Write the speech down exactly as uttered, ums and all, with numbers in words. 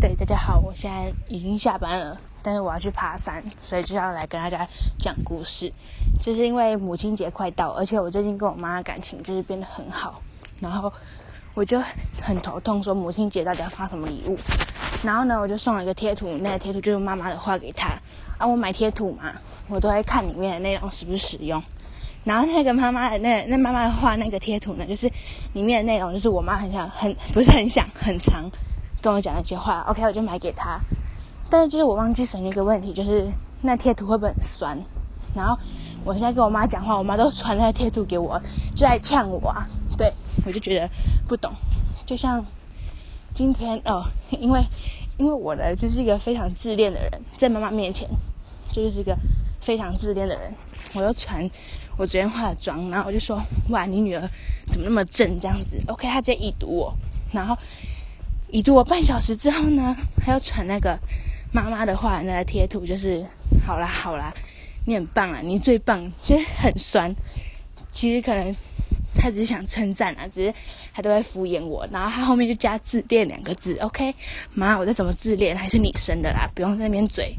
对，大家好，我现在已经下班了，但是我要去爬山，所以就要来跟大家讲故事。就是因为母亲节快到，而且我最近跟我妈感情就是变得很好，然后我就很头痛，说母亲节到底要发什么礼物。然后呢，我就送了一个贴图，那个贴图就是妈妈的话给她啊。我买贴图嘛，我都会看里面的内容是不是实用。然后那个妈妈的那那妈妈画那个贴图呢，就是里面的内容就是我妈很想很不是很想很长。跟我讲那些话 ，OK， 我就买给他。但是就是我忘记省略一个问题，就是那贴图会不会很酸？然后我现在跟我妈讲话，我妈都传那贴图给我，就来呛我啊。对，我就觉得不懂。就像今天哦，因为因为我呢就是一个非常自恋的人，在妈妈面前就是一个非常自恋的人。我又传我昨天化的妆，然后我就说哇，你女儿怎么那么正这样子 ？OK， 她直接已读我，然后。已读我半小时之后呢，还要传那个妈妈的话，那个贴图就是好啦好啦，你很棒啊，你最棒，就是很酸。其实可能他只是想称赞啊，只是他都会敷衍我。然后他后面就加自恋两个字 ，OK， 妈，我再怎么自恋还是你生的啦，不用在那边嘴。